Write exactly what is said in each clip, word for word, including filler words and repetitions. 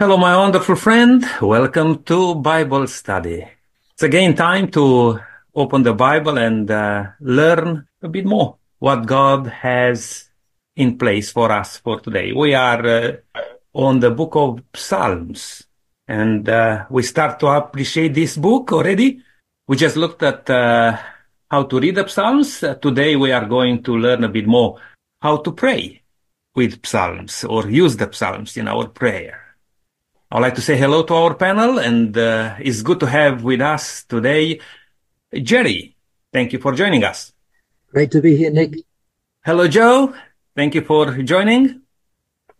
Hello, my wonderful friend. Welcome to Bible study. It's again time to open the Bible and uh, learn a bit more what God has in place for us for today. We are uh, on the book of Psalms, and uh, we start to appreciate this book already. We just looked at uh, how to read the Psalms. Uh, today we are going to learn a bit more how to pray with Psalms or use the Psalms in our prayer. I'd like to say hello to our panel, and uh, it's good to have with us today Jerry. Thank you for joining us. Great to be here, Nick. Hello, Joe. Thank you for joining.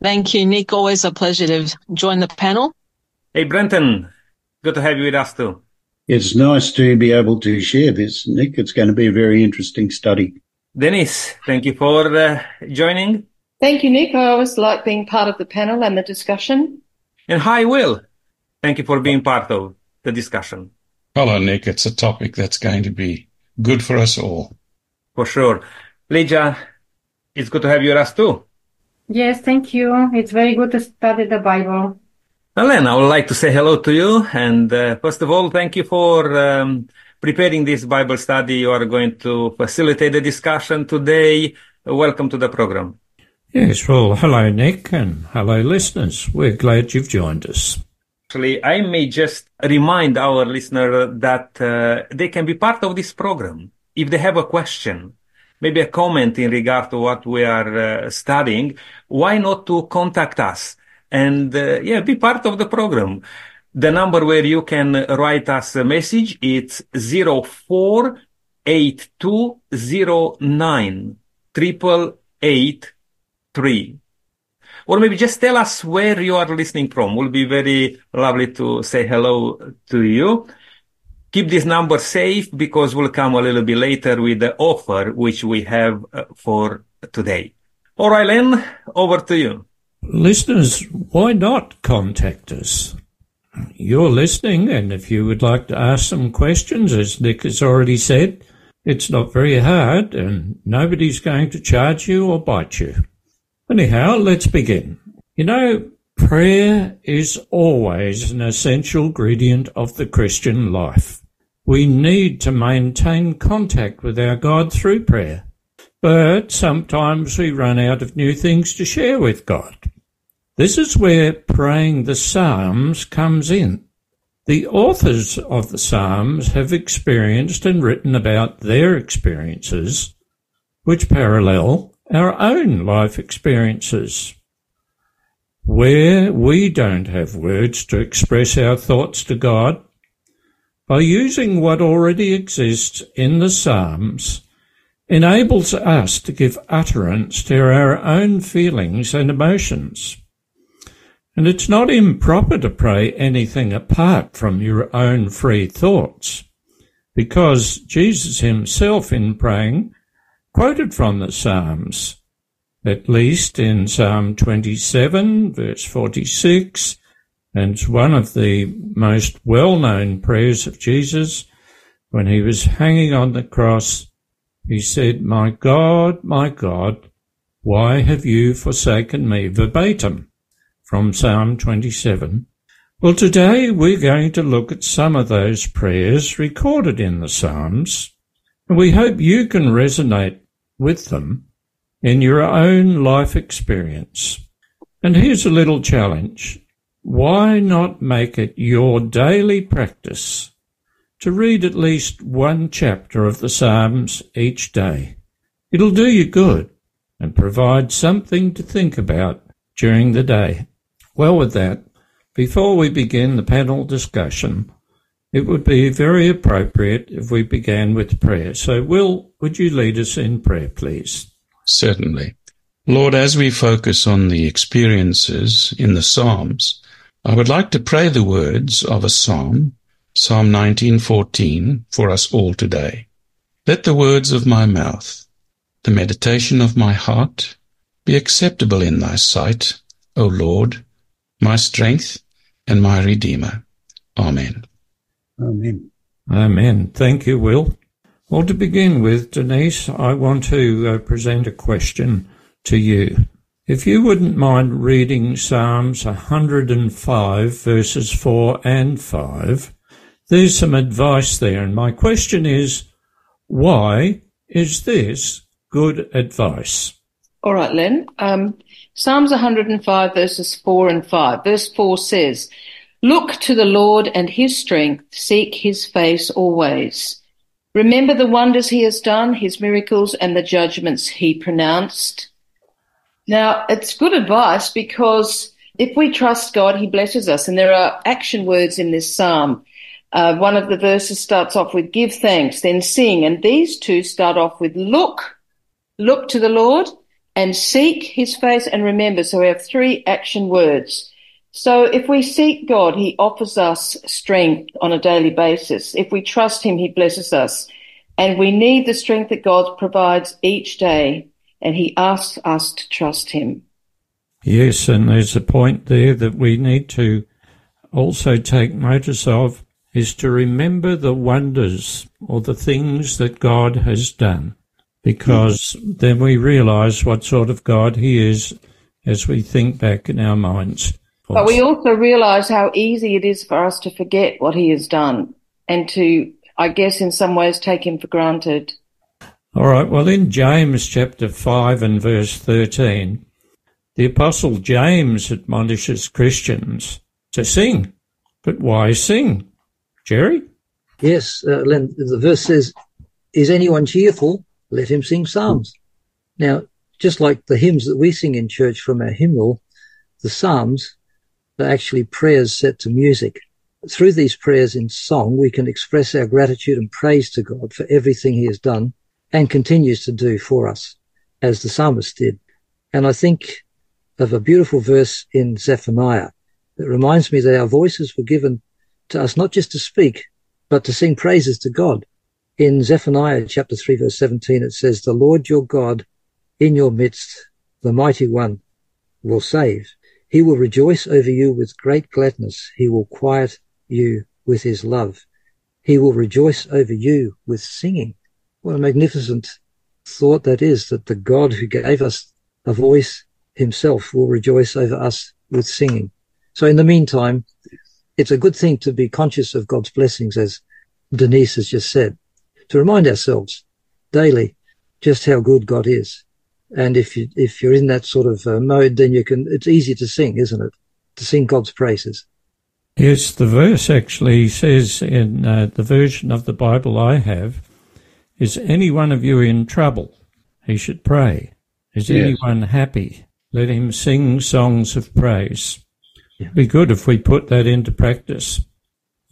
Thank you, Nick. Always a pleasure to join the panel. Hey, Brenton. Good to have you with us too. It's nice to be able to share this, Nick. It's going to be a very interesting study. Denise, thank you for uh, joining. Thank you, Nick. I always like being part of the panel and the discussion. And hi, Will. Thank you for being part of the discussion. Hello, Nick. It's a topic that's going to be good for us all. For sure. Lydia, it's good to have you with us too. Yes, thank you. It's very good to study the Bible. Ellen, I would like to say hello to you. And uh, first of all, thank you for um, preparing this Bible study. You are going to facilitate the discussion today. Welcome to the program. Yes, well, hello, Nick, and hello, listeners. We're glad you've joined us. Actually, I may just remind our listener that uh, they can be part of this program. If they have a question, maybe a comment in regard to what we are uh, studying, why not to contact us and, uh, yeah, be part of the program. The number where you can write us a message, it's zero four eight two zero nine eight eight eight. Three. Or maybe just tell us where you are listening from. It will be very lovely to say hello to you. Keep this number safe because we'll come a little bit later with the offer which we have for today. All right, Len, over to you. Listeners, why not contact us? You're listening, and if you would like to ask some questions, as Nick has already said, it's not very hard, and nobody's going to charge you or bite you. Anyhow, let's begin. You know, prayer is always an essential ingredient of the Christian life. We need to maintain contact with our God through prayer, but sometimes we run out of new things to share with God. This is where praying the Psalms comes in. The authors of the Psalms have experienced and written about their experiences, which parallel our own life experiences. Where we don't have words to express our thoughts to God, by using what already exists in the Psalms, enables us to give utterance to our own feelings and emotions. And it's not improper to pray anything apart from your own free thoughts, because Jesus himself in praying quoted from the Psalms, at least in Psalm twenty-seven, verse forty-six, and one of the most well-known prayers of Jesus, when he was hanging on the cross, he said, "My God, my God, why have you forsaken me?" verbatim, from Psalm twenty-seven. Well, today we're going to look at some of those prayers recorded in the Psalms, and we hope you can resonate with them in your own life experience. And here's a little challenge. Why not make it your daily practice to read at least one chapter of the Psalms each day? It'll do you good and provide something to think about during the day. Well, with that, before we begin the panel discussion, it would be very appropriate if we began with prayer. So, Will, would you lead us in prayer, please? Certainly. Lord, as we focus on the experiences in the Psalms, I would like to pray the words of a psalm, Psalm nineteen fourteen, for us all today. Let the words of my mouth, the meditation of my heart, be acceptable in thy sight, O Lord, my strength and my Redeemer. Amen. Amen. Amen. Thank you, Will. Well, to begin with, Denise, I want to uh, present a question to you. If you wouldn't mind reading Psalms one hundred and five, verses four and five, there's some advice there. And my question is, why is this good advice? All right, Lynn. Um, Psalms one hundred and five, verses four and five. Verse four says, "Look to the Lord and his strength, seek his face always. Remember the wonders he has done, his miracles, and the judgments he pronounced." Now, it's good advice because if we trust God, he blesses us. And there are action words in this psalm. Uh, one of the verses starts off with "give thanks," then "sing." And these two start off with "look." Look to the Lord and seek his face and remember. So we have three action words. So if we seek God, he offers us strength on a daily basis. If we trust him, he blesses us. And we need the strength that God provides each day. And he asks us to trust him. Yes, and there's a point there that we need to also take notice of, is to remember the wonders or the things that God has done, because then we realize what sort of God he is as we think back in our minds. But we also realize how easy it is for us to forget what he has done and to, I guess, in some ways take him for granted. All right, well, in James chapter five and verse thirteen, the Apostle James admonishes Christians to sing. But why sing? Jerry? Yes, uh, Len, the verse says, "Is anyone cheerful? Let him sing psalms." Now, just like the hymns that we sing in church from our hymnal, the psalms are actually prayers set to music. Through these prayers in song, we can express our gratitude and praise to God for everything he has done and continues to do for us, as the psalmist did. And I think of a beautiful verse in Zephaniah that reminds me that our voices were given to us not just to speak, but to sing praises to God. In Zephaniah chapter three, verse seventeen, it says, "The Lord your God in your midst, the mighty one, will save. He will rejoice over you with great gladness. He will quiet you with his love. He will rejoice over you with singing." What a magnificent thought that is, that the God who gave us a voice himself will rejoice over us with singing. So in the meantime, it's a good thing to be conscious of God's blessings, as Denise has just said, to remind ourselves daily just how good God is. And if, you, if you're in that sort of uh, mode, then you can, it's easy to sing, isn't it? To sing God's praises. Yes, the verse actually says in uh, the version of the Bible I have, "Is any one of you in trouble? He should pray. Is yes. anyone happy? Let him sing songs of praise." Yeah. It would be good if we put that into practice.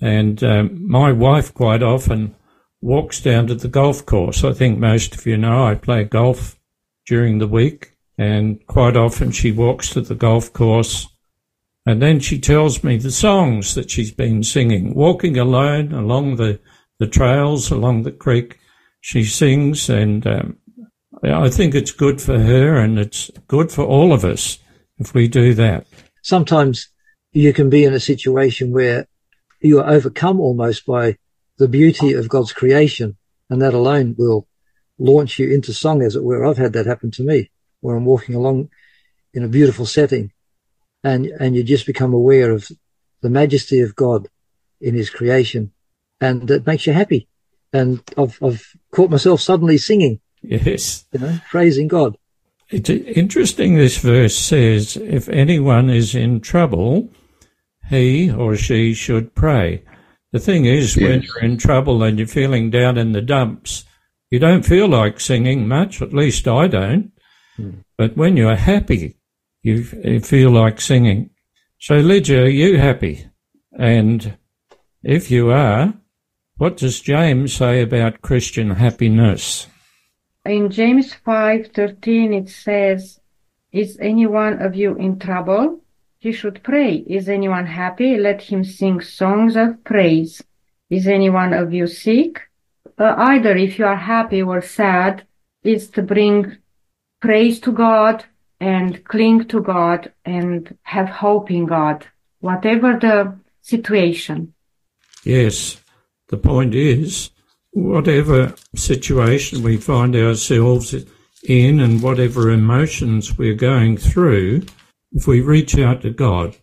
And um, my wife quite often walks down to the golf course. I think most of you know I play golf during the week, and quite often she walks to the golf course and then she tells me the songs that she's been singing. Walking alone along the, the trails, along the creek, she sings, and um, I think it's good for her and it's good for all of us if we do that. Sometimes you can be in a situation where you are overcome almost by the beauty of God's creation, and that alone will launch you into song, as it were. I've had that happen to me, where I'm walking along in a beautiful setting and, and you just become aware of the majesty of God in his creation, and that makes you happy. And I've, I've caught myself suddenly singing, yes, you know, praising God. It's interesting, this verse says, "If anyone is in trouble, he or she should pray." The thing is, yes. when you're in trouble and you're feeling down in the dumps, you don't feel like singing much, at least I don't. Mm. But when you're happy, you, you feel like singing. So, Ledger, are you happy? And if you are, what does James say about Christian happiness? In James five thirteen, it says, "Is anyone of you in trouble? He should pray. Is anyone happy? Let him sing songs of praise. Is anyone of you sick?" Uh, either if you are happy or sad, it's to bring praise to God and cling to God and have hope in God, whatever the situation. Yes. The point is, whatever situation we find ourselves in and whatever emotions we're going through, if we reach out to God,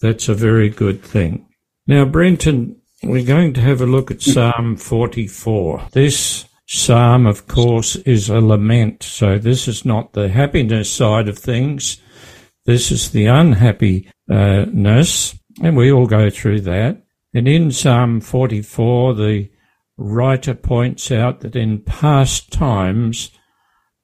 that's a very good thing. Now, Brenton, we're going to have a look at Psalm forty-four. This psalm, of course, is a lament, so this is not the happiness side of things. This is the unhappiness, and we all go through that. And in Psalm forty-four, the writer points out that in past times,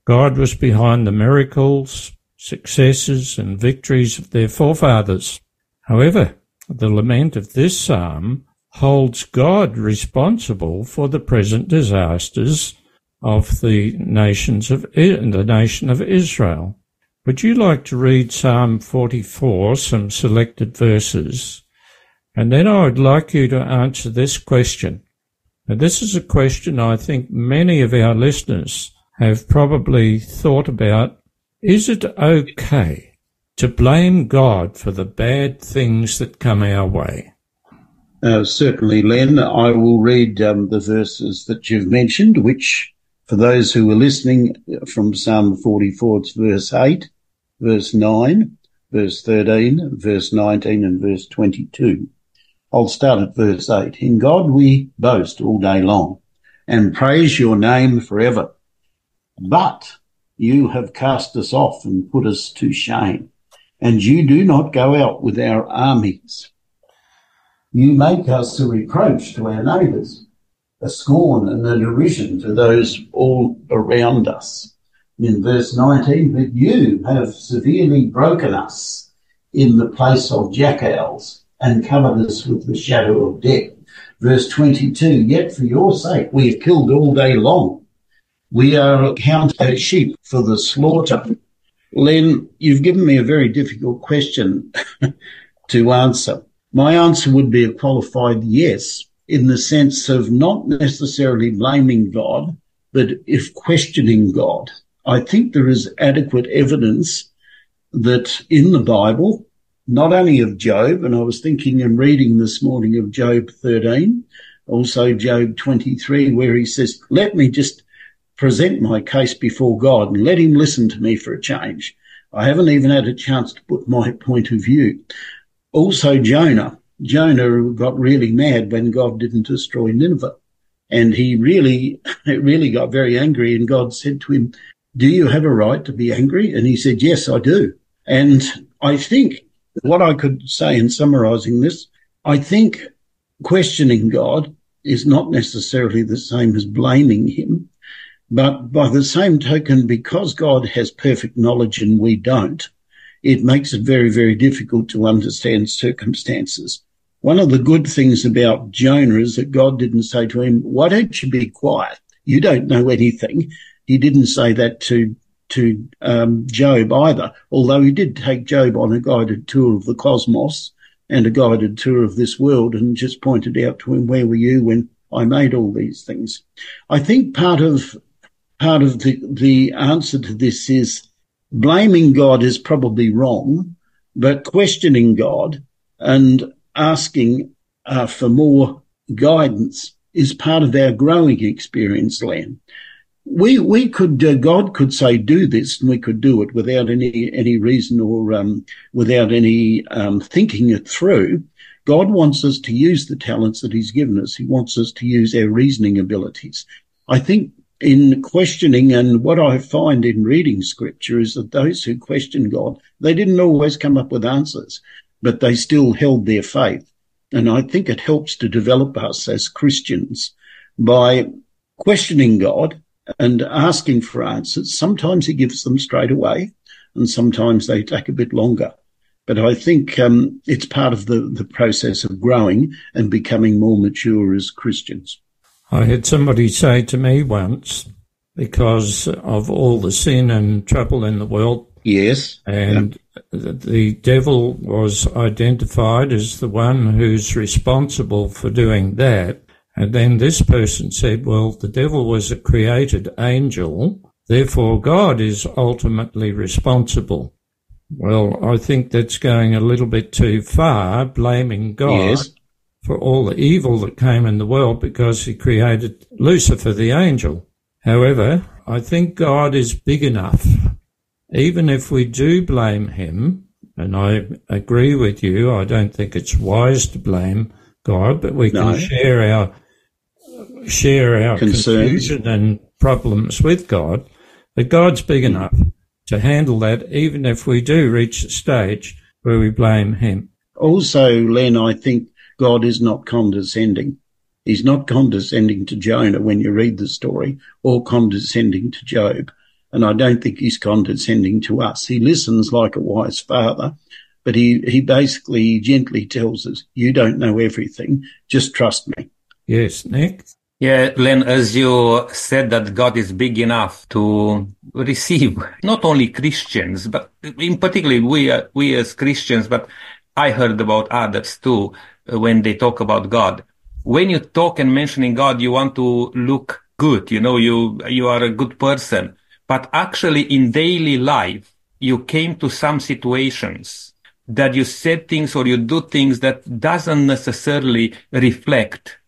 God was behind the miracles, successes, and victories of their forefathers. However, the lament of this psalm holds God responsible for the present disasters of the nations of the nation of Israel. Would you like to read Psalm forty-four, some selected verses? And then I would like you to answer this question. Now, this is a question I think many of our listeners have probably thought about. Is it okay to blame God for the bad things that come our way? Uh, certainly, Len. I will read um, the verses that you've mentioned, which, for those who are listening, from Psalm forty-four, it's verse eight, verse nine, verse thirteen, verse nineteen, and verse twenty-two. I'll start at verse eight. In God we boast all day long and praise your name forever. But you have cast us off and put us to shame, and you do not go out with our armies. You make us a reproach to our neighbours, a scorn and a derision to those all around us. In verse nineteen, but you have severely broken us in the place of jackals, and covered us with the shadow of death. Verse twenty-two, yet for your sake we are killed all day long. We are counted as sheep for the slaughter. Len, you've given me a very difficult question to answer. My answer would be a qualified yes, in the sense of not necessarily blaming God, but if questioning God. I think there is adequate evidence that in the Bible, not only of Job, and I was thinking and reading this morning of Job thirteen, also Job twenty-three, where he says, let me just present my case before God and let him listen to me for a change. I haven't even had a chance to put my point of view. Also Jonah. Jonah got really mad when God didn't destroy Nineveh. And he really, really got very angry, and God said to him, do you have a right to be angry? And he said, yes, I do. And I think what I could say in summarising this, I think questioning God is not necessarily the same as blaming him, but by the same token, because God has perfect knowledge and we don't, it makes it very, very difficult to understand circumstances. One of the good things about Jonah is that God didn't say to him, why don't you be quiet? You don't know anything. He didn't say that to to um, Job either, although he did take Job on a guided tour of the cosmos and a guided tour of this world, and just pointed out to him, where were you when I made all these things? I think part of part of the, the answer to this is blaming God is probably wrong, but questioning God and asking uh, for more guidance is part of our growing experience, Len. We we could uh, God could say do this, and we could do it without any any reason or um without any um thinking it through. God wants us to use the talents that he's given us. He wants us to use our reasoning abilities. I think in questioning, and what I find in reading scripture is that those who question God, they didn't always come up with answers, but they still held their faith. And I think it helps to develop us as Christians by questioning God and asking for answers. Sometimes he gives them straight away, and sometimes they take a bit longer. But I think um, it's part of the, the process of growing and becoming more mature as Christians. I had somebody say to me once, because of all the sin and trouble in the world, yes, and yeah. the devil was identified as the one who's responsible for doing that. And then this person said, well, the devil was a created angel, therefore God is ultimately responsible. Well, I think that's going a little bit too far, blaming God yes. for all the evil that came in the world because he created Lucifer the angel. However, I think God is big enough, even if we do blame him, and I agree with you, I don't think it's wise to blame God, but we no. can share our share our Concerns. confusion and problems with God, but God's big enough to handle that, even if we do reach the stage where we blame him. Also, Len, I think God is not condescending. He's not condescending to Jonah when you read the story, or condescending to Job. And I don't think he's condescending to us. He listens like a wise father, but he, he basically gently tells us, you don't know everything, just trust me. Yes, Nick? Yeah, Len, as you said that God is big enough to receive not only Christians, but in particular we, are, we as Christians, but I heard about others too when they talk about God. When you talk and mentioning God, you want to look good, you know, you you are a good person. But actually in daily life, you came to some situations that you said things or you do things that doesn't necessarily reflect,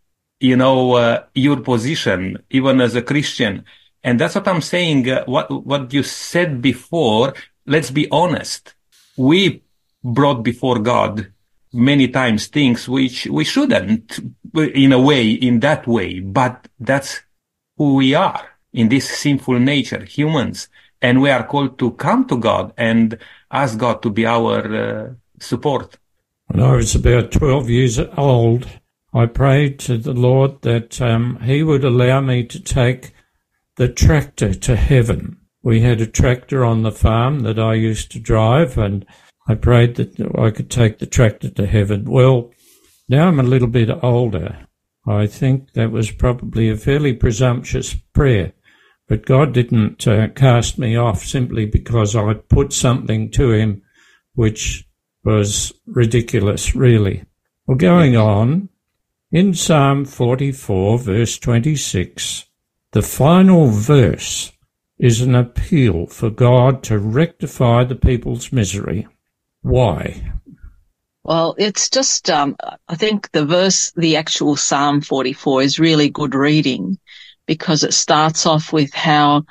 you know, uh, your position, even as a Christian. And that's what I'm saying. Uh, what what you said before, let's be honest. We brought before God many times things which we shouldn't, in a way, in that way. But that's who we are in this sinful nature, humans. And we are called to come to God and ask God to be our uh, support. When I was about twelve years old, I prayed to the Lord that um, he would allow me to take the tractor to heaven. We had a tractor on the farm that I used to drive, and I prayed that I could take the tractor to heaven. Well, now I'm a little bit older. I think that was probably a fairly presumptuous prayer, but God didn't uh, cast me off simply because I put something to him which was ridiculous, really. Well, going on, in Psalm forty-four, verse twenty-six, the final verse is an appeal for God to rectify the people's misery. Why? Well, it's just, um, I think the verse, the actual Psalm forty-four is really good reading because it starts off with how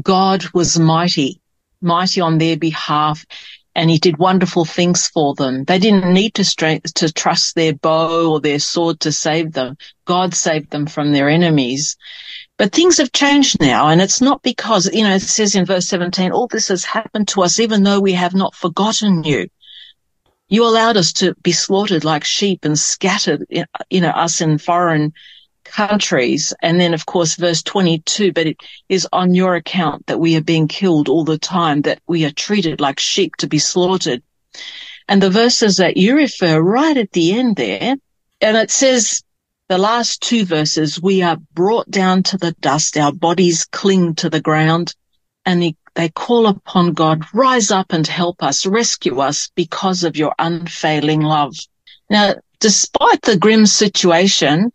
God was mighty, mighty on their behalf, and he did wonderful things for them. They didn't need to, strength, to trust their bow or their sword to save them. God saved them from their enemies. But things have changed now, and it's not because, you know, it says in verse seventeen, all this has happened to us even though we have not forgotten you. You allowed us to be slaughtered like sheep and scattered, you know, us in foreign countries. And then, of course, verse twenty-two, but it is on your account that we are being killed all the time, that we are treated like sheep to be slaughtered. And the verses that you refer right at the end there, and it says, the last two verses, we are brought down to the dust, our bodies cling to the ground, and they call upon God, rise up and help us, rescue us because of your unfailing love. Now, despite the grim situation,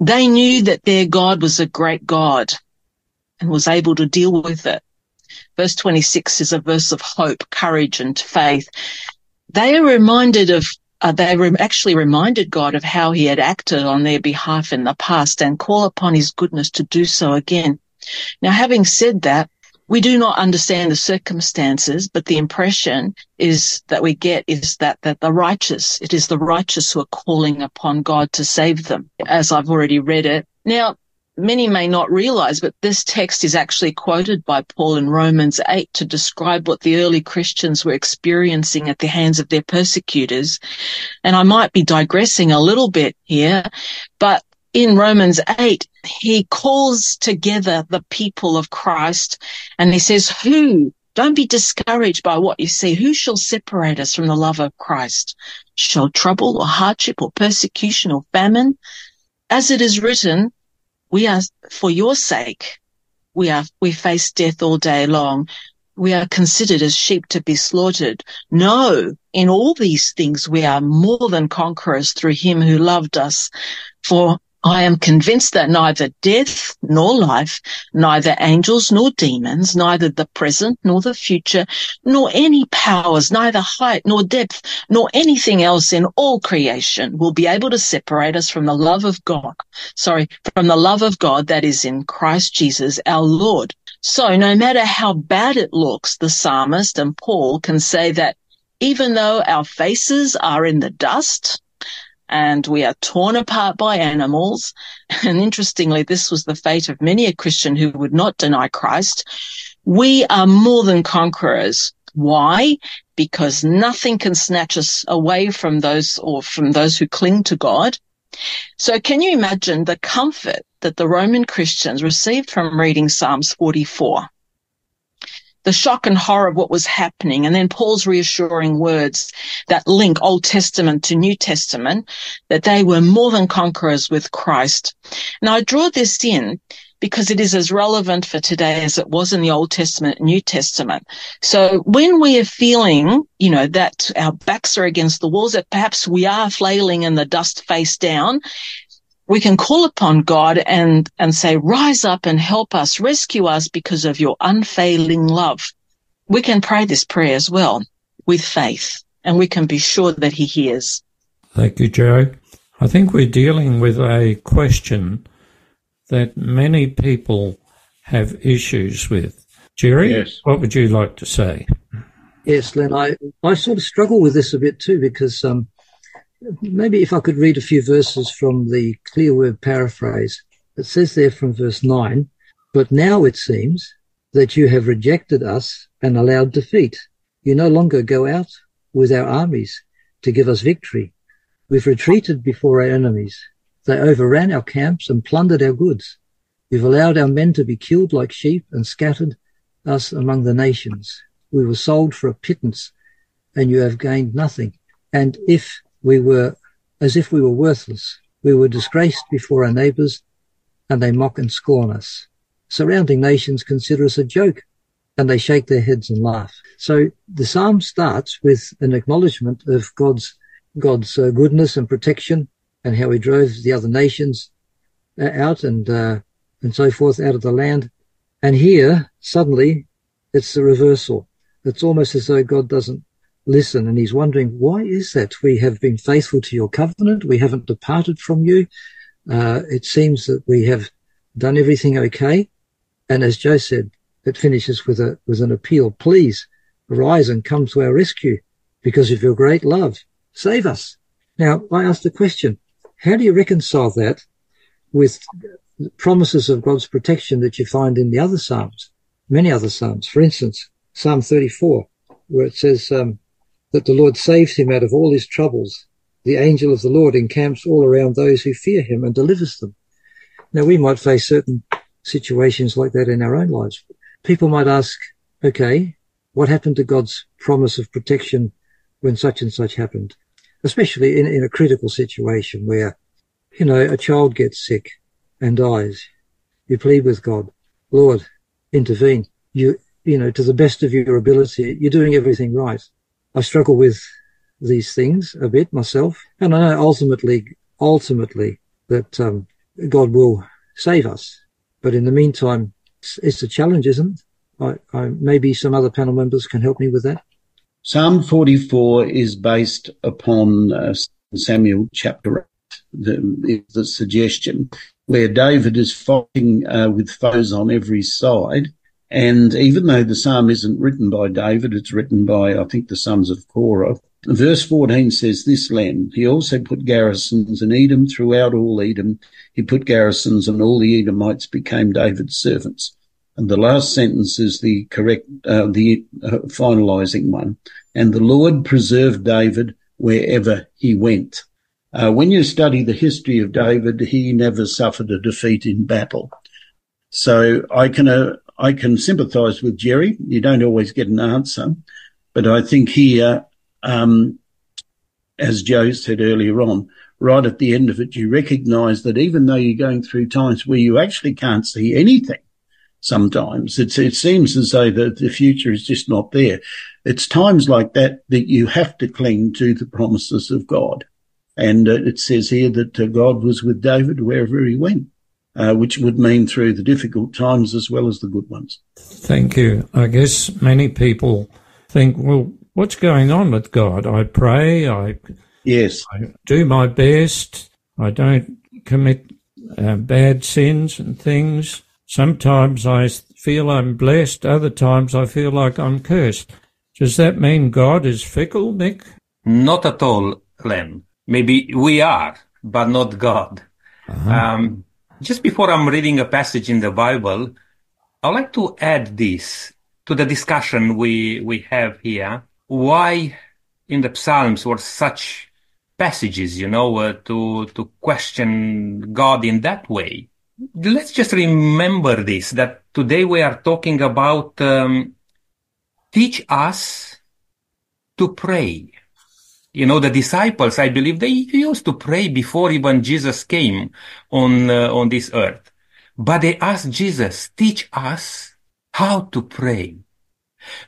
they knew that their God was a great God and was able to deal with it. Verse twenty-six is a verse of hope, courage, and faith. They are reminded of Uh, they re- actually reminded God of how he had acted on their behalf in the past and call upon his goodness to do so again. Now, having said that, we do not understand the circumstances, but the impression is that we get is that, that the righteous, it is the righteous who are calling upon God to save them, as I've already read it. Now, many may not realize, but this text is actually quoted by Paul in Romans eight to describe what the early Christians were experiencing at the hands of their persecutors. And I might be digressing a little bit here, but in Romans eight, he calls together the people of Christ and he says, who? Don't be discouraged by what you see. Who shall separate us from the love of Christ? Shall trouble or hardship or persecution or famine? As it is written, we are, for your sake, we are, we face death all day long. We are considered as sheep to be slaughtered. No, in all these things we are more than conquerors through him who loved us. For I am convinced that neither death nor life, neither angels nor demons, neither the present nor the future, nor any powers, neither height nor depth, nor anything else in all creation will be able to separate us from the love of God, sorry, from the love of God that is in Christ Jesus our Lord. So no matter how bad it looks, the psalmist and Paul can say that even though our faces are in the dust and we are torn apart by animals, and interestingly, this was the fate of many a Christian who would not deny Christ, we are more than conquerors. Why? Because nothing can snatch us away from those or from those who cling to God. So can you imagine the comfort that the Roman Christians received from reading Psalms forty-four? The shock and horror of what was happening, and then Paul's reassuring words that link Old Testament to New Testament, that they were more than conquerors with Christ. Now, I draw this in because it is as relevant for today as it was in the Old Testament, New Testament. So when we are feeling, you know, that our backs are against the walls, that perhaps we are flailing in the dust face down, we can call upon God and, and say, rise up and help us, rescue us because of your unfailing love. We can pray this prayer as well with faith, and we can be sure that he hears. Thank you, Joe. I think we're dealing with a question that many people have issues with. Jerry, yes. What would you like to say? Yes, Len, I, I sort of struggle with this a bit too because um, maybe if I could read a few verses from the Clear Word paraphrase. It says there from verse nine, but now it seems that you have rejected us and allowed defeat. You no longer go out with our armies to give us victory. We've retreated before our enemies. They overran our camps and plundered our goods. You've allowed our men to be killed like sheep and scattered us among the nations. We were sold for a pittance, and you have gained nothing. And if we were, as if we were worthless, we were disgraced before our neighbours, and they mock and scorn us. Surrounding nations consider us a joke, and they shake their heads and laugh. So the psalm starts with an acknowledgement of God's God's uh, goodness and protection, and how he drove the other nations out and uh, and so forth out of the land. And here, suddenly, it's the reversal. It's almost as though God doesn't listen, and he's wondering, why is that? We have been faithful to your covenant. We haven't departed from you. Uh, it seems that we have done everything okay. And as Joe said, it finishes with a with an appeal. Please arise and come to our rescue because of your great love. Save us. Now, I asked a question. How do you reconcile that with promises of God's protection that you find in the other Psalms, many other Psalms? For instance, Psalm thirty-four, where it says um, that the Lord saves him out of all his troubles. The angel of the Lord encamps all around those who fear him and delivers them. Now, we might face certain situations like that in our own lives. People might ask, okay, what happened to God's promise of protection when such and such happened? Especially in, in a critical situation where, you know, a child gets sick and dies. You plead with God, Lord, intervene. You, you know, to the best of your ability, you're doing everything right. I struggle with these things a bit myself. And I know ultimately, ultimately that um, God will save us. But in the meantime, it's, it's a challenge, isn't it? I, I, maybe some other panel members can help me with that. Psalm forty-four is based upon uh, Samuel chapter eight, the, the suggestion, where David is fighting uh, with foes on every side. And even though the psalm isn't written by David, it's written by, I think, the sons of Korah. Verse fourteen says this, Len, he also put garrisons in Edom throughout all Edom. He put garrisons and all the Edomites became David's servants. And the last sentence is the correct, uh, the uh, finalizing one. And the Lord preserved David wherever he went. Uh, when you study the history of David, he never suffered a defeat in battle. So I can, uh, I can sympathize with Jerry. You don't always get an answer, but I think here, um, as Joe said earlier on, right at the end of it, you recognize that even though you're going through times where you actually can't see anything, sometimes it's, it seems as though that the future is just not there. It's times like that that you have to cling to the promises of God. And uh, it says here that uh, God was with David wherever he went, uh, which would mean through the difficult times as well as the good ones. Thank you. I guess many people think, well, what's going on with God? I pray, I, yes. I do my best, I don't commit uh, bad sins and things. Sometimes I feel I'm blessed. Other times I feel like I'm cursed. Does that mean God is fickle, Nick? Not at all, Len. Maybe we are, but not God. Uh-huh. Um, just before I'm reading a passage in the Bible, I'd like to add this to the discussion we, we have here. Why in the Psalms were such passages, you know, uh, to, to question God in that way? Let's just remember this, that today we are talking about um, teach us to pray. You know, the disciples, I believe, they used to pray before even Jesus came on uh, on this earth. But they asked Jesus, teach us how to pray.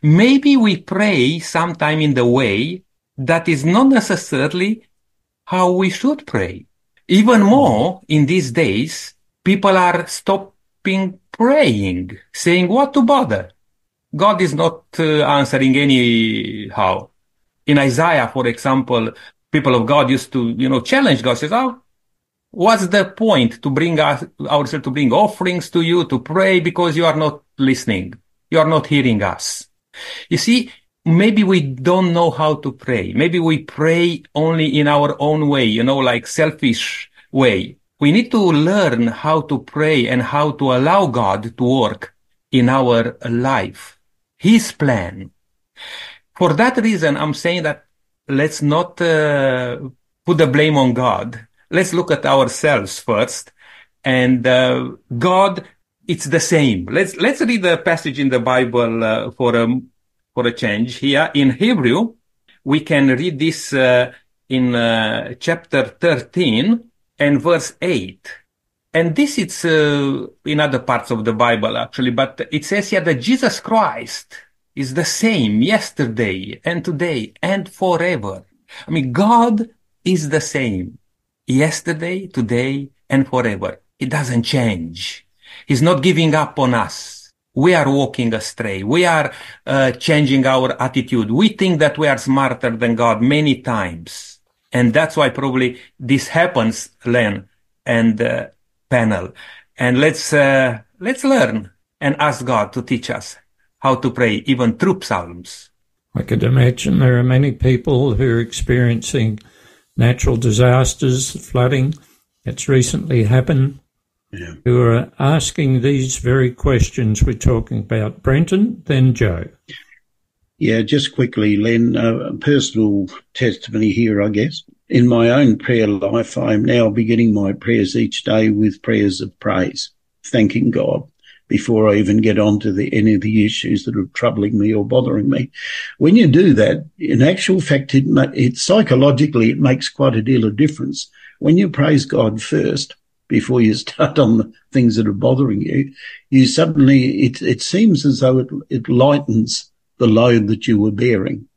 Maybe we pray sometime in the way that is not necessarily how we should pray. Even more in these days, people are stopping praying, saying, what to bother? God is not uh, answering anyhow. In Isaiah, for example, people of God used to, you know, challenge God. Says, "Oh, what's the point to bring us, ourselves to bring offerings to you to pray because you are not listening, you are not hearing us?" You see, maybe we don't know how to pray. Maybe we pray only in our own way, you know, like selfish way. We need to learn how to pray and how to allow God to work in our life, His plan. For that reason, I'm saying that let's not uh, put the blame on God. Let's look at ourselves first. And uh, God, it's the same. Let's let's read the passage in the Bible uh, for a for a change here. In Hebrew, we can read this uh, in uh, chapter thirteen and verse eight. And this is uh, in other parts of the Bible, actually. But it says here that Jesus Christ is the same yesterday and today and forever. I mean, God is the same yesterday, today, and forever. It doesn't change. He's not giving up on us. We are walking astray. We are uh, changing our attitude. We think that we are smarter than God many times. And that's why probably this happens, Len and uh, panel. And let's uh, let's learn and ask God to teach us how to pray, even through psalms. I could imagine there are many people who are experiencing natural disasters, flooding. It's recently happened. Yeah. Who are asking these very questions we're talking about. Brenton, then Joe. Yeah, just quickly, Len, a personal testimony here, I guess. In my own prayer life, I'm now beginning my prayers each day with prayers of praise, thanking God, before I even get on to the, any of the issues that are troubling me or bothering me. When you do that, in actual fact, it, it psychologically, it makes quite a deal of difference. When you praise God first, before you start on the things that are bothering you, you suddenly, it, it seems as though it, it lightens the load that you were bearing.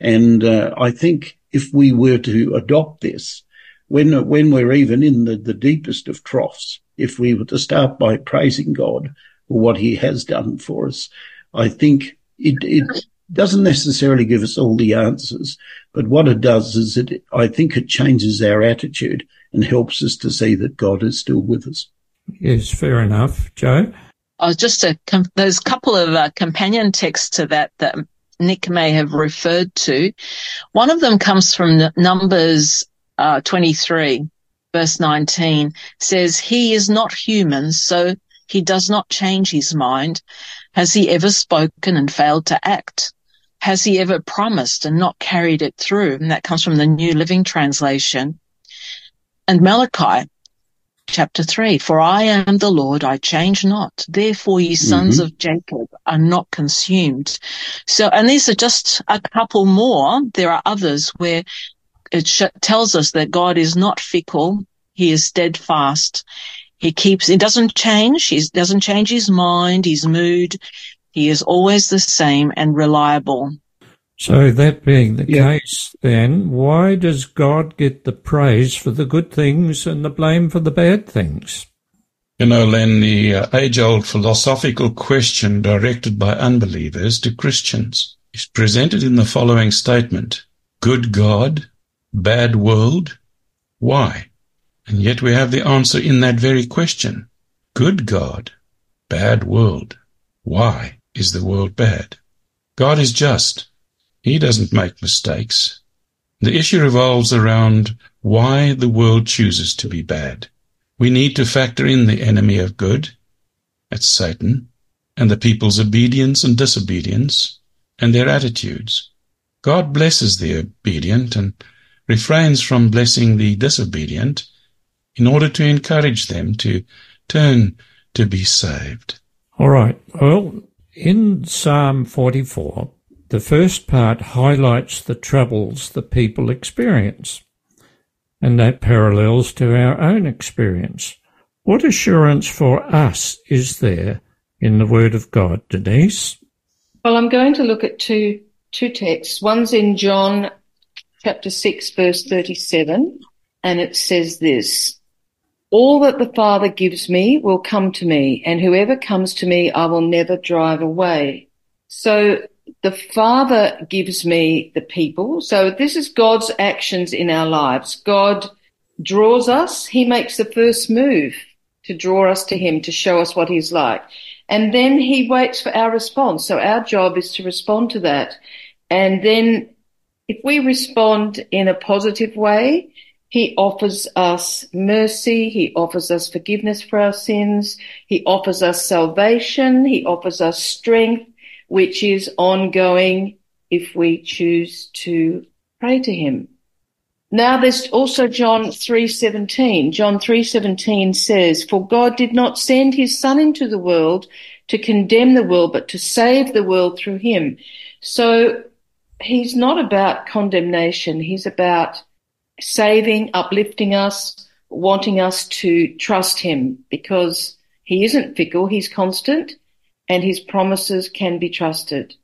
And uh, I think if we were to adopt this, when, when we're even in the, the deepest of troughs, if we were to start by praising God for what he has done for us, I think it, it doesn't necessarily give us all the answers, but what it does is it, I think it changes our attitude and helps us to see that God is still with us. Yes, fair enough. Joe? Oh, just a, there's a couple of uh, companion texts to that that Nick may have referred to. One of them comes from Numbers uh, twenty-three. Verse nineteen says, he is not human, so he does not change his mind. Has he ever spoken and failed to act? Has he ever promised and not carried it through? And that comes from the New Living Translation. And Malachi chapter three, for I am the Lord, I change not. Therefore, ye sons mm-hmm. of Jacob are not consumed. So, and these are just a couple more. There are others where it sh- tells us that God is not fickle. He is steadfast. He keeps, he doesn't change. He doesn't change his mind, his mood. He is always the same and reliable. So that being the yeah. case, then, why does God get the praise for the good things and the blame for the bad things? You know, Len, the uh, age-old philosophical question directed by unbelievers to Christians is presented in the following statement. Good God, bad world? Why? And yet we have the answer in that very question. Good God, bad world. Why is the world bad? God is just. He doesn't make mistakes. The issue revolves around why the world chooses to be bad. We need to factor in the enemy of good, that's Satan, and the people's obedience and disobedience, and their attitudes. God blesses the obedient and refrains from blessing the disobedient in order to encourage them to turn to be saved. All right. Well, in Psalm forty-four, the first part highlights the troubles the people experience, and that parallels to our own experience. What assurance for us is there in the Word of God, Denise? Well, I'm going to look at two two texts. One's in John chapter six, verse thirty-seven, and it says this: "All that the Father gives me will come to me, and whoever comes to me I will never drive away." So the Father gives me the people. So this is God's actions in our lives. God draws us. He makes the first move to draw us to him, to show us what he's like. And then he waits for our response. So our job is to respond to that. And then if we respond in a positive way, he offers us mercy. He offers us forgiveness for our sins. He offers us salvation. He offers us strength, which is ongoing if we choose to pray to him. Now there's also John three seventeen. John three seventeen says, "For God did not send his Son into the world to condemn the world, but to save the world through him." So he's not about condemnation. He's about saving, uplifting us, wanting us to trust him, because he isn't fickle, he's constant, and his promises can be trusted.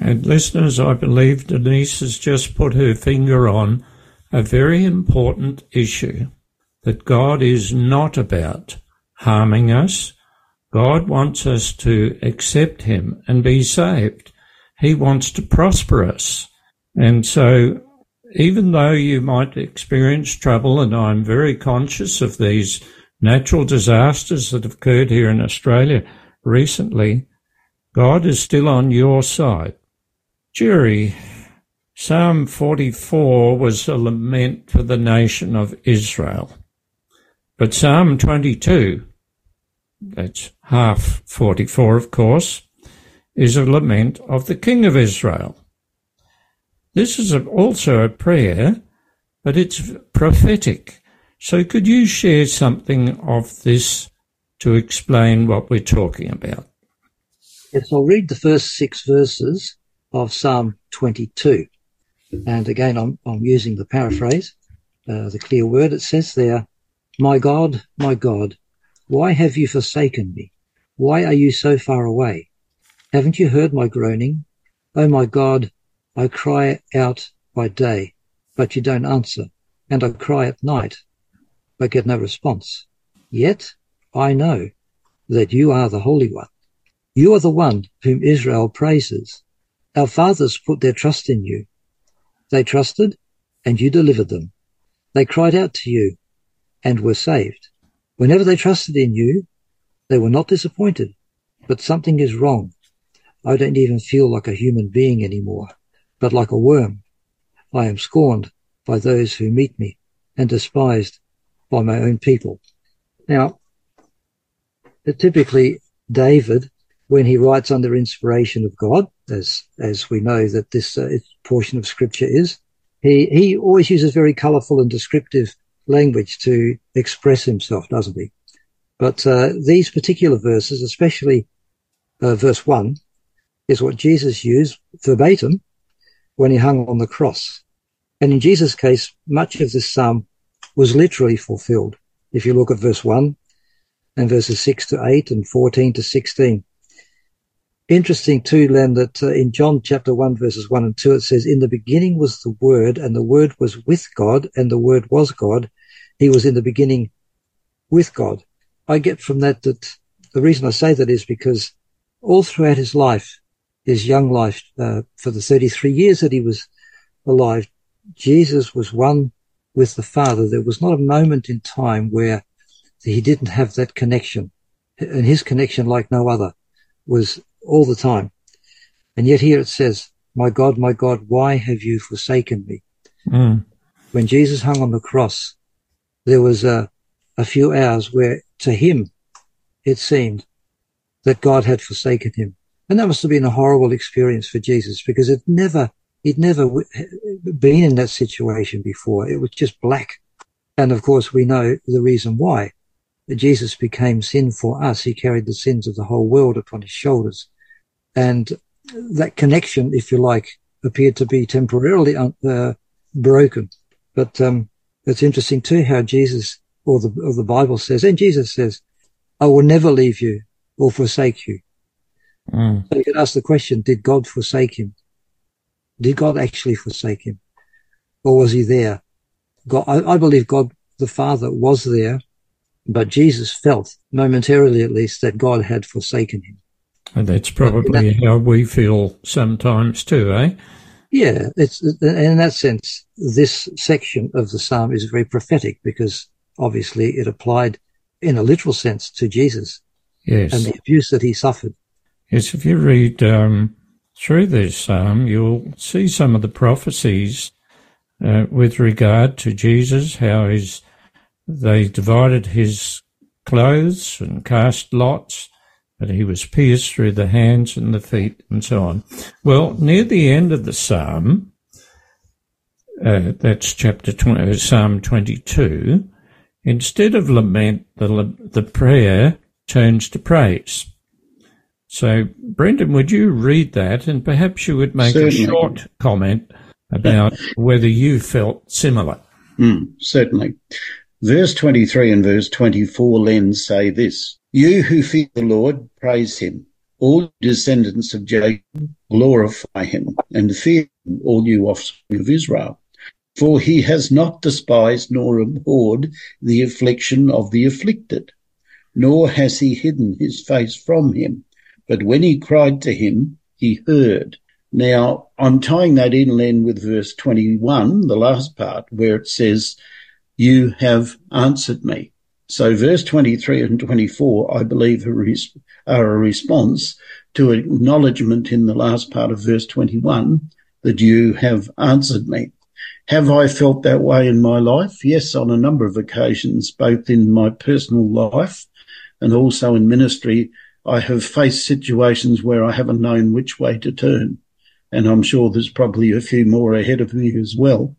And listeners, I believe Denise has just put her finger on a very important issue, that God is not about harming us. God wants us to accept him and be saved. He wants to prosper us. And so even though you might experience trouble, and I'm very conscious of these natural disasters that have occurred here in Australia recently, God is still on your side. Jury, Psalm forty-four was a lament for the nation of Israel. But Psalm twenty-two, that's half forty-four, of course, is a lament of the King of Israel. This is also a prayer, but it's prophetic. So could you share something of this to explain what we're talking about? Yes, I'll read the first six verses of Psalm twenty-two. And again, I'm, I'm using the paraphrase, uh, the clear word. It says there, "My God, my God, why have you forsaken me? Why are you so far away? Haven't you heard my groaning? Oh, my God, I cry out by day, but you don't answer, and I cry at night, but get no response. Yet I know that you are the Holy One. You are the one whom Israel praises. Our fathers put their trust in you. They trusted, and you delivered them. They cried out to you and were saved. Whenever they trusted in you, they were not disappointed. But something is wrong. I don't even feel like a human being anymore, but like a worm. I am scorned by those who meet me and despised by my own people." Now, typically David, when he writes under inspiration of God, as as we know that this uh, portion of Scripture is, he, he always uses very colourful and descriptive language to express himself, doesn't he? But uh, these particular verses, especially uh, verse one, is what Jesus used verbatim when he hung on the cross. And in Jesus' case, much of this psalm was literally fulfilled. If you look at verse one and verses six to eight and fourteen to sixteen, interesting too, Len, that uh, in John chapter one, verses one and two, it says, "In the beginning was the Word, and the Word was with God, and the Word was God. He was in the beginning with God." I get from that that the reason I say that is because all throughout his life, his young life, uh, for the thirty-three years that he was alive, Jesus was one with the Father. There was not a moment in time where he didn't have that connection, and his connection, like no other, was all the time. And yet here it says, my God, my God, why have you forsaken me? Mm. When Jesus hung on the cross, there was a, a few hours where to him it seemed that God had forsaken him. And that must have been a horrible experience for Jesus, because it never, he'd never w- been in that situation before. It was just black. And of course, we know the reason why. Jesus became sin for us. He carried the sins of the whole world upon his shoulders. And that connection, if you like, appeared to be temporarily un- uh, broken. But um, it's interesting too how Jesus, or the, or the Bible says, and Jesus says, I will never leave you or forsake you. Mm. So you could ask the question, did God forsake him? Did God actually forsake him? Or was he there? God, I, I believe God the Father was there, but Jesus felt, momentarily at least, that God had forsaken him. And that's probably that, how we feel sometimes too, eh? Yeah, it's, in that sense, this section of the psalm is very prophetic, because obviously it applied in a literal sense to Jesus. Yes. And the abuse that he suffered. Yes, if you read um, through this psalm, you'll see some of the prophecies uh, with regard to Jesus, how his, they divided his clothes and cast lots, but he was pierced through the hands and the feet and so on. Well, near the end of the psalm, uh, that's chapter twenty, Psalm twenty-two, instead of lament, the, the prayer turns to praise. So, Brendan, would you read that, and perhaps you would make certainly. a short comment about whether you felt similar? Mm, certainly. Verse twenty-three and verse twenty-four then say this, you who fear the Lord, praise him. All descendants of Jacob, glorify him, and fear him, all you offspring of Israel. For he has not despised nor abhorred the affliction of the afflicted, nor has he hidden his face from him. But when he cried to him, he heard. Now, I'm tying that in, Len, with verse twenty-one, the last part, where it says, you have answered me. So verse twenty-three and twenty-four, I believe, are a response to acknowledgement in the last part of verse twenty-one, that you have answered me. Have I felt that way in my life? Yes, on a number of occasions, both in my personal life and also in ministry. I have faced situations where I haven't known which way to turn, and I'm sure there's probably a few more ahead of me as well.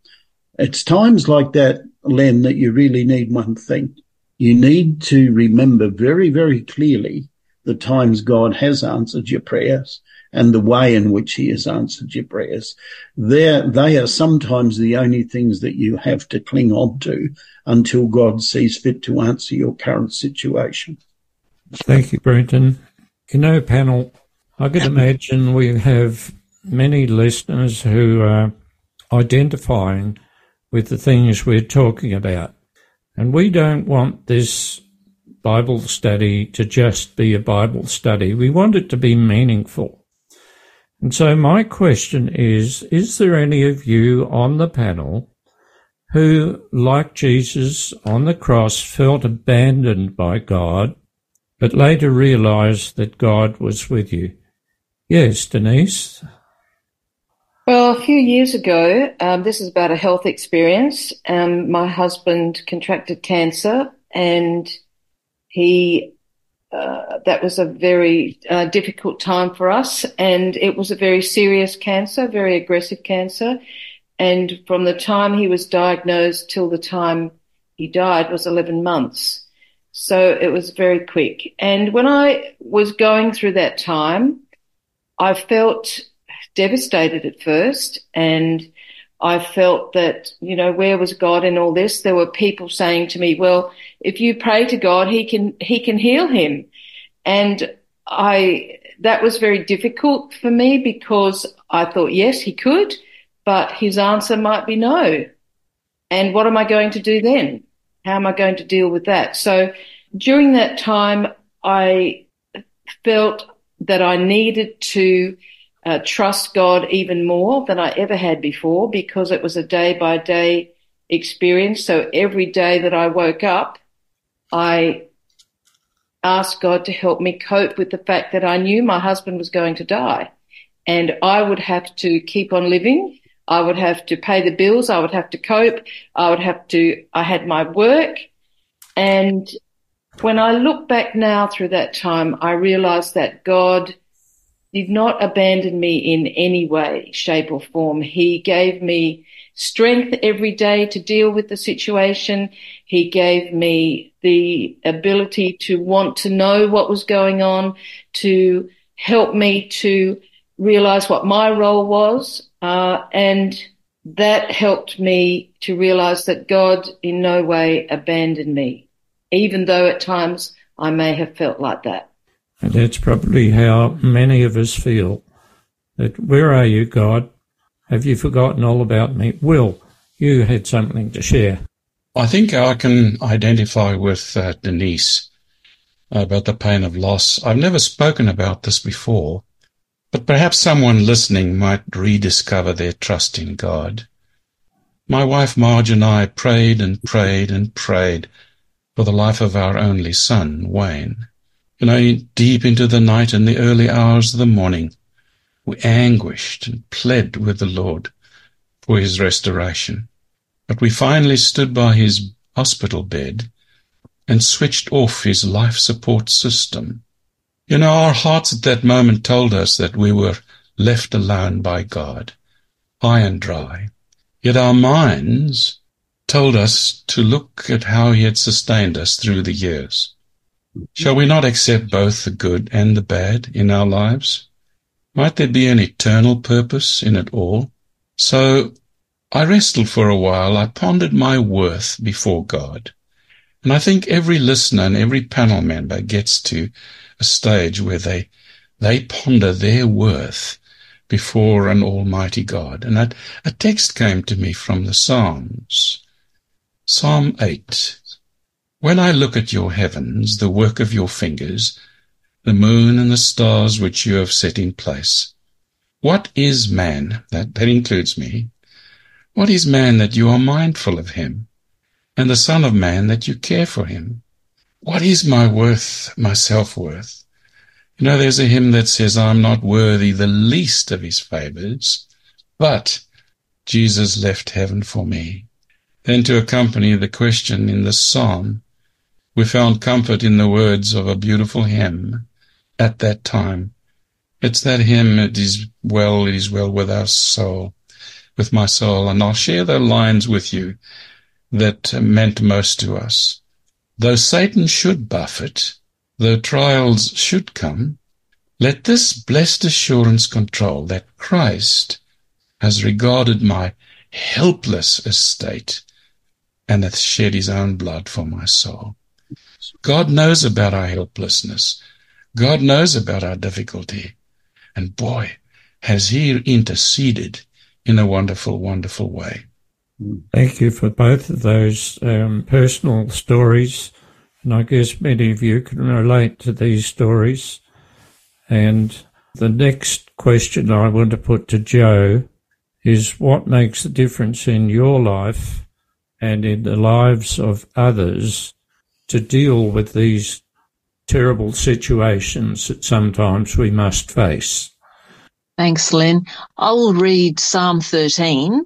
It's times like that, Len, that you really need one thing. You need to remember very, very clearly the times God has answered your prayers and the way in which he has answered your prayers. They're, they are sometimes the only things that you have to cling on to until God sees fit to answer your current situation. Thank you, Brenton. You know, panel, I could imagine we have many listeners who are identifying with the things we're talking about. And we don't want this Bible study to just be a Bible study. We want it to be meaningful. And so my question is, is there any of you on the panel who, like Jesus on the cross, felt abandoned by God, but later realised that God was with you? Yes, Denise? Well, a few years ago, um, this is about a health experience. Um, my husband contracted cancer, and he uh, that was a very uh, difficult time for us, and it was a very serious cancer, very aggressive cancer. And from the time he was diagnosed till the time he died was eleven months. So it was very quick. And when I was going through that time, I felt devastated at first, and I felt that, you know, where was God in all this? There were people saying to me, well, if you pray to God, he can he can heal him. And I that was very difficult for me, because I thought, yes, he could, but his answer might be no. And what am I going to do then? How am I going to deal with that? So during that time, I felt that I needed to uh, trust God even more than I ever had before, because it was a day-by-day experience. So every day that I woke up, I asked God to help me cope with the fact that I knew my husband was going to die and I would have to keep on living. I would have to pay the bills. I would have to cope. I would have to, I had my work. And when I look back now through that time, I realised that God did not abandon me in any way, shape or form. He gave me strength every day to deal with the situation. He gave me the ability to want to know what was going on, to help me to realise what my role was. Uh, and that helped me to realise that God in no way abandoned me, even though at times I may have felt like that. And that's probably how many of us feel, that where are you, God? Have you forgotten all about me? Will, you had something to share. I think I can identify with uh, Denise about the pain of loss. I've never spoken about this before, but perhaps someone listening might rediscover their trust in God. My wife Marge and I prayed and prayed and prayed for the life of our only son, Wayne. You know, deep into the night and the early hours of the morning, we anguished and pled with the Lord for his restoration. But we finally stood by his hospital bed and switched off his life support system. You know, our hearts at that moment told us that we were left alone by God, high and dry. Yet our minds told us to look at how he had sustained us through the years. Shall we not accept both the good and the bad in our lives? Might there be an eternal purpose in it all? So I wrestled for a while. I pondered my worth before God. And I think every listener and every panel member gets to a stage where they they ponder their worth before an almighty God. And a, a text came to me from the Psalms, Psalm eight. When I look at your heavens, the work of your fingers, the moon and the stars which you have set in place, what is man, that, that includes me, what is man that you are mindful of him, and the son of man that you care for him? What is my worth, my self-worth? You know, there's a hymn that says, I'm not worthy the least of his favours, but Jesus left heaven for me. Then to accompany the question in the psalm, we found comfort in the words of a beautiful hymn at that time. It's that hymn, It is well, it is well with our soul, with my soul. And I'll share the lines with you that meant most to us. Though Satan should buffet, though trials should come, let this blessed assurance control that Christ has regarded my helpless estate and hath shed his own blood for my soul. God knows about our helplessness. God knows about our difficulty. And boy, has he interceded in a wonderful, wonderful way. Thank you for both of those um, personal stories. And I guess many of you can relate to these stories. And the next question I want to put to Joe is, what makes the difference in your life and in the lives of others to deal with these terrible situations that sometimes we must face? Thanks, Lynn. I'll read Psalm thirteen.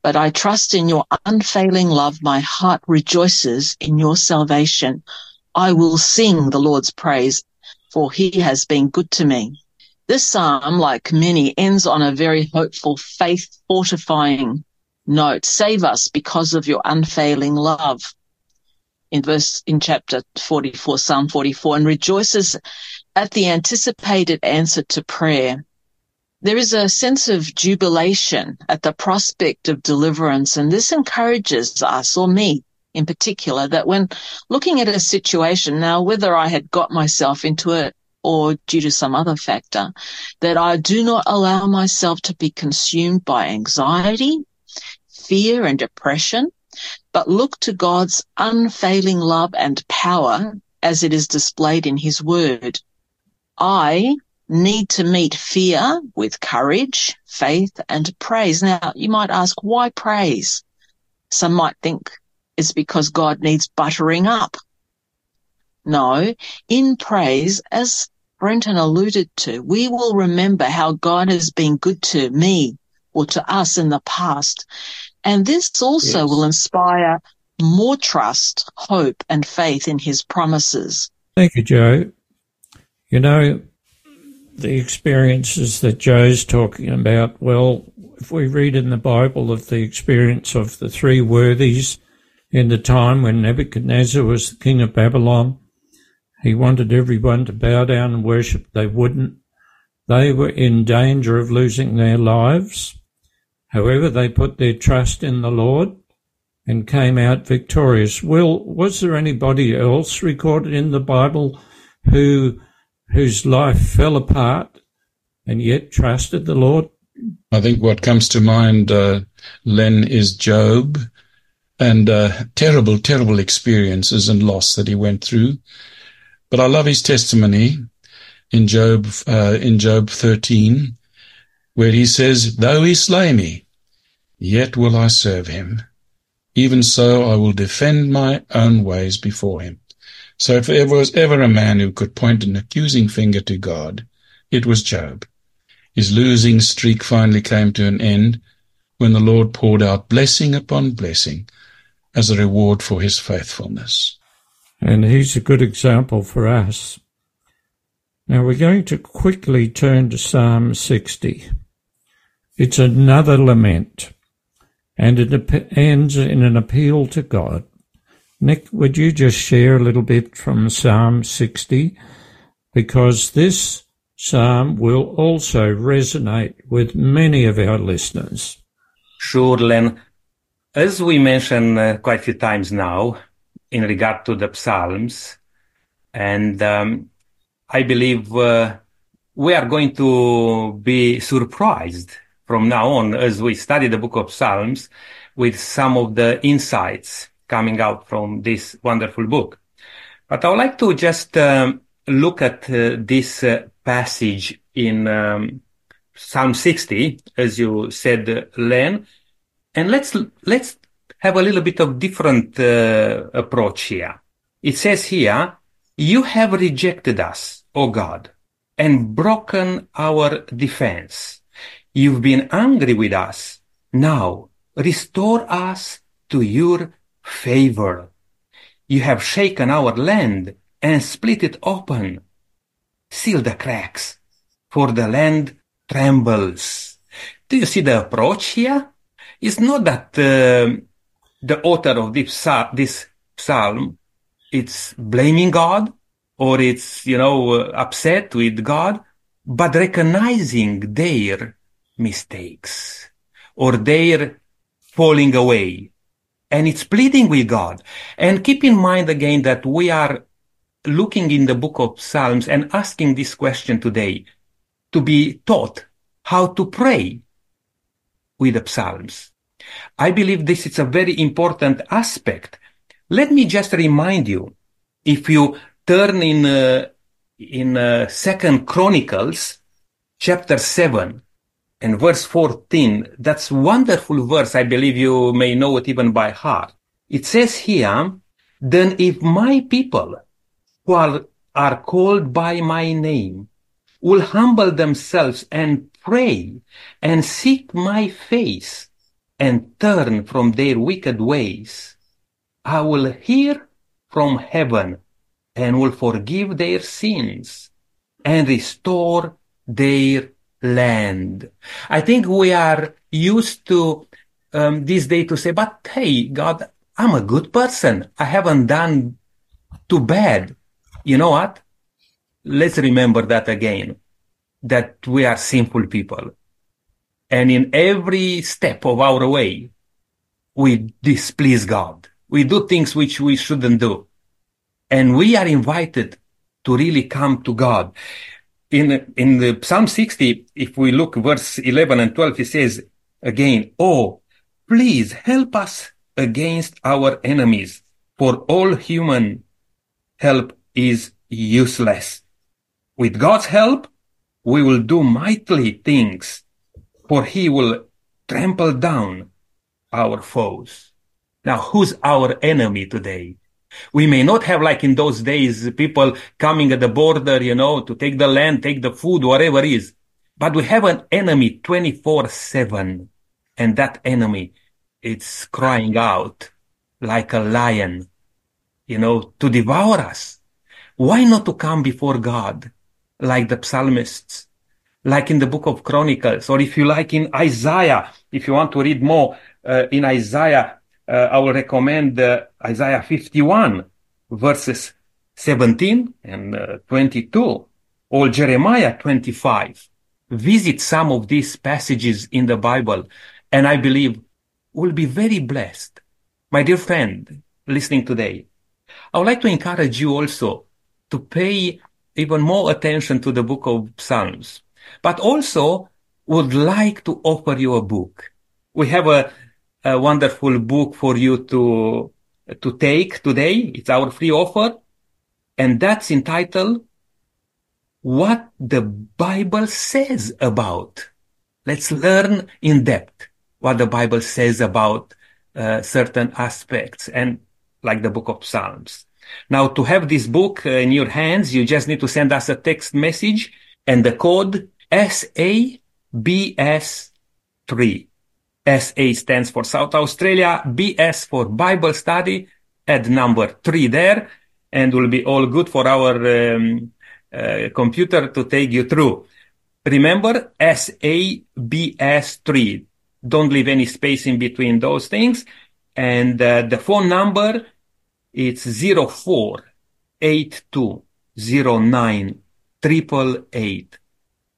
But I trust in your unfailing love. My heart rejoices in your salvation. I will sing the Lord's praise, for he has been good to me. This psalm, like many, ends on a very hopeful, faith-fortifying note. Save us because of your unfailing love. In verse, in chapter forty-four, Psalm forty-four, and rejoices at the anticipated answer to prayer. There is a sense of jubilation at the prospect of deliverance, and this encourages us, or me, in particular, that when looking at a situation now, whether I had got myself into it or due to some other factor, that I do not allow myself to be consumed by anxiety, fear and depression, but look to God's unfailing love and power as it is displayed in his word. I need to meet fear with courage, faith and praise. Now, you might ask, why praise? Some might think it's because God needs buttering up. No, in praise, as Brenton alluded to, we will remember how God has been good to me or to us in the past. And this also yes. will inspire more trust, hope and faith in his promises. Thank you, Jo. You know, the experiences that Jo's talking about, well, if we read in the Bible of the experience of the three worthies in the time when Nebuchadnezzar was the king of Babylon, he wanted everyone to bow down and worship. They wouldn't. They were in danger of losing their lives. However, they put their trust in the Lord and came out victorious. Well, was there anybody else recorded in the Bible who whose life fell apart and yet trusted the Lord? I think what comes to mind, uh, Len, is Job and uh, terrible, terrible experiences and loss that he went through. But I love his testimony in Job, uh, in Job thirteen, where he says, "Though he slay me, yet will I serve him. Even so, I will defend my own ways before him." So if there was ever a man who could point an accusing finger to God, it was Job. His losing streak finally came to an end when the Lord poured out blessing upon blessing as a reward for his faithfulness. And he's a good example for us. Now we're going to quickly turn to Psalm sixty. It's another lament, and it ends in an appeal to God. Nick, would you just share a little bit from Psalm sixty? Because this psalm will also resonate with many of our listeners. Sure, Len. As we mentioned uh, quite a few times now in regard to the Psalms, and um, I believe uh, we are going to be surprised from now on as we study the book of Psalms with some of the insights coming out from this wonderful book. But I would like to just um, look at uh, this uh, passage in um, Psalm sixty, as you said, uh, Len, and let's let's have a little bit of different uh, approach here. It says here, "You have rejected us, O God, and broken our defense. You've been angry with us. Now restore us to your favor. You have shaken our land and split it open. Seal the cracks, for the land trembles." Do you see the approach here? It's not that uh, the author of this, this psalm, it's blaming God or it's, you know, upset with God, but recognizing their mistakes or their falling away. And it's pleading with God. And keep in mind again that we are looking in the book of Psalms and asking this question today to be taught how to pray with the Psalms. I believe this is a very important aspect. Let me just remind you, if you turn in uh, in uh, Second Chronicles chapter seven, and verse fourteen, that's wonderful verse. I believe you may know it even by heart. It says here, "Then if my people who are, are called by my name will humble themselves and pray and seek my face and turn from their wicked ways, I will hear from heaven and will forgive their sins and restore their land." I think we are used to um, this day to say, but hey, God, I'm a good person. I haven't done too bad. You know what? Let's remember that again, that we are sinful people. And in every step of our way, we displease God. we do things which we shouldn't do. And we are invited to really come to God. In, in the Psalm sixty, if we look verse eleven and twelve, it says again, "Oh, please help us against our enemies, for all human help is useless. With God's help, we will do mighty things, for he will trample down our foes." Now, who's our enemy today? We may not have, like in those days, people coming at the border, you know, to take the land, take the food, whatever it is. But we have an enemy twenty-four seven. And that enemy, it's crying out like a lion, you know, to devour us. Why not to come before God like the psalmists, like in the book of Chronicles, or if you like in Isaiah, if you want to read more uh, in Isaiah, Uh, I will recommend uh, Isaiah fifty-one, verses seventeen and twenty-two, or Jeremiah twenty-five. Visit some of these passages in the Bible, and I believe we'll be very blessed. My dear friend, listening today, I would like to encourage you also to pay even more attention to the book of Psalms, but also would like to offer you a book. We have a A wonderful book for you to to take today. It's our free offer, and that's entitled "What the Bible Says About." Let's learn in depth what the Bible says about uh, certain aspects, and like the book of Psalms. Now, to have this book in your hands, you just need to send us a text message and the code S A B S three. S A stands for South Australia, B S for Bible Study, add number three there, and will be all good for our um, uh, computer to take you through. Remember, S A B S three. Don't leave any space in between those things. And uh, the phone number, it's zero four eight two zero nine eight eight eight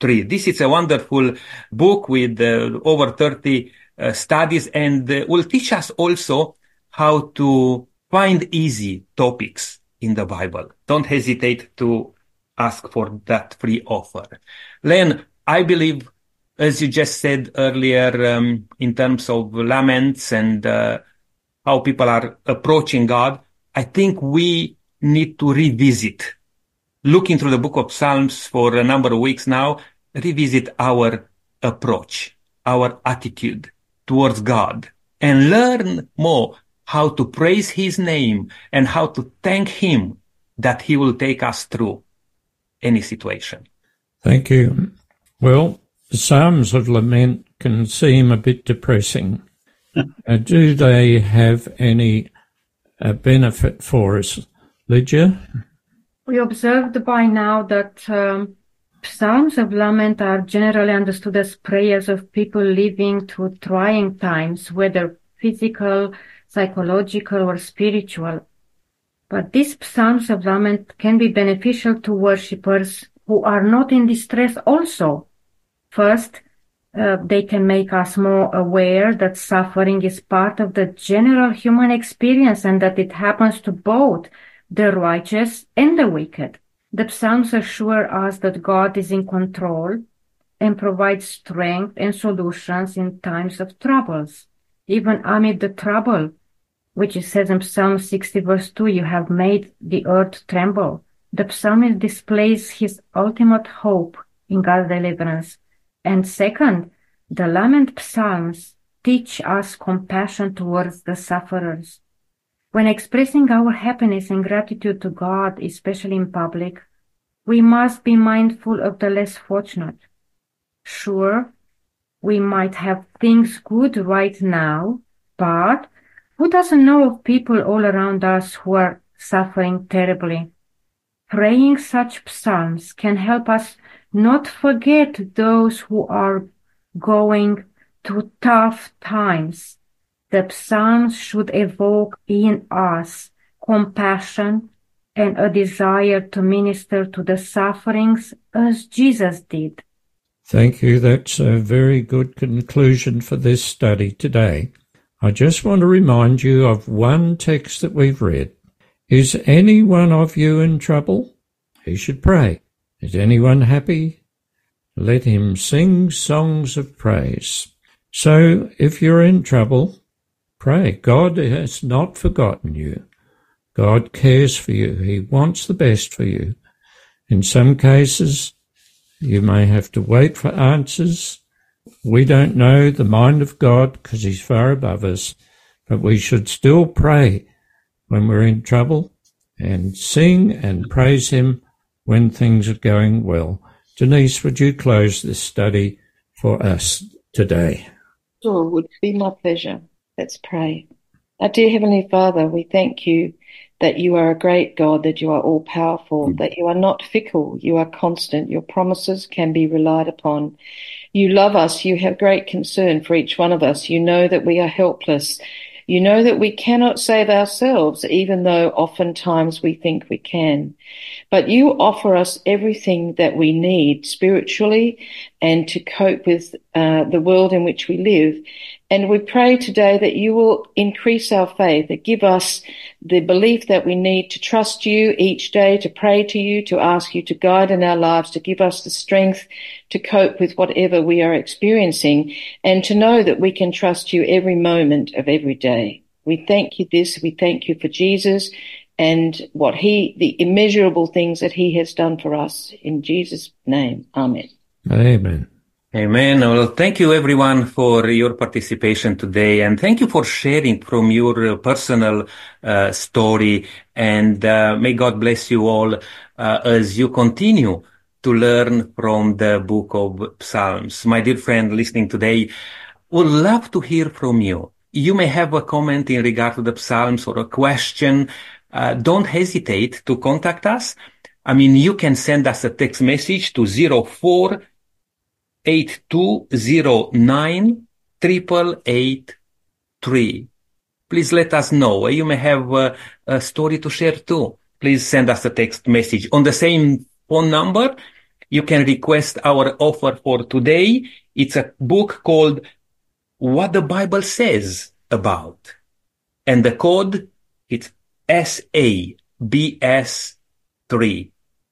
three. This is a wonderful book with uh, over thirty Uh, studies, and uh, will teach us also how to find easy topics in the Bible. Don't hesitate to ask for that free offer. Len, I believe, as you just said earlier, um, in terms of laments and uh, how people are approaching God, I think we need to revisit, looking through the book of Psalms for a number of weeks now, revisit our approach, our attitude towards God, and learn more how to praise his name and how to thank him that he will take us through any situation. Thank you. Well, the Psalms of lament can seem a bit depressing. uh, do they have any uh, benefit for us, Lydia? We observed by now that um, Psalms of lament are generally understood as prayers of people living through trying times, whether physical, psychological, or spiritual. But these psalms of lament can be beneficial to worshippers who are not in distress also. First, uh, they can make us more aware that suffering is part of the general human experience and that it happens to both the righteous and the wicked. The Psalms assure us that God is in control and provides strength and solutions in times of troubles. Even amid the trouble, which it says in Psalm sixty verse two, "You have made the earth tremble." The psalmist displays his ultimate hope in God's deliverance. And second, the lament psalms teach us compassion towards the sufferers. When expressing our happiness and gratitude to God, especially in public, we must be mindful of the less fortunate. Sure, we might have things good right now, but who doesn't know of people all around us who are suffering terribly? Praying such psalms can help us not forget those who are going through tough times. The Psalms should evoke in us compassion and a desire to minister to the sufferings as Jesus did. Thank you. That's a very good conclusion for this study today. I just want to remind you of one text that we've read. Is any one of you in trouble? He should pray. Is anyone happy? Let him sing songs of praise. So if you're in trouble, pray. God has not forgotten you. God cares for you. He wants the best for you. In some cases, you may have to wait for answers. We don't know the mind of God because he's far above us, but we should still pray when we're in trouble and sing and praise him when things are going well. Denise, would you close this study for us today? Sure, it would be my pleasure. Let's pray. Our dear Heavenly Father, we thank you that you are a great God, that you are all-powerful, that you are not fickle, you are constant, your promises can be relied upon. You love us, you have great concern for each one of us. You know that we are helpless. You know that we cannot save ourselves, even though oftentimes we think we can. But you offer us everything that we need spiritually and to cope with uh, the world in which we live. And we pray today that you will increase our faith, that give us the belief that we need to trust you each day, to pray to you, to ask you to guide in our lives, to give us the strength to cope with whatever we are experiencing, and to know that we can trust you every moment of every day. We thank you this, we thank you for Jesus and what he, the immeasurable things that he has done for us. In Jesus' name, amen. Amen. Amen. Well, thank you everyone for your participation today, and thank you for sharing from your personal uh, story, and uh, may God bless you all uh, as you continue to learn from the book of Psalms. My dear friend listening today, would love to hear from you. You may have a comment in regard to the Psalms or a question. Uh, don't hesitate to contact us. I mean, you can send us a text message to zero four eight two zero nine eight eight eight three. Please let us know. You may have a, a story to share too. Please send us a text message on the same phone number. You can request our offer for today. It's a book called What the Bible Says About. And the code, it's S A B S three.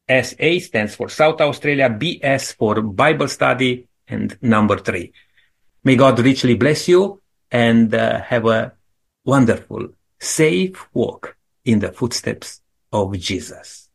S A stands for South Australia, B S for Bible Study, and number three. May God richly bless you and uh, have a wonderful, safe walk in the footsteps of Jesus.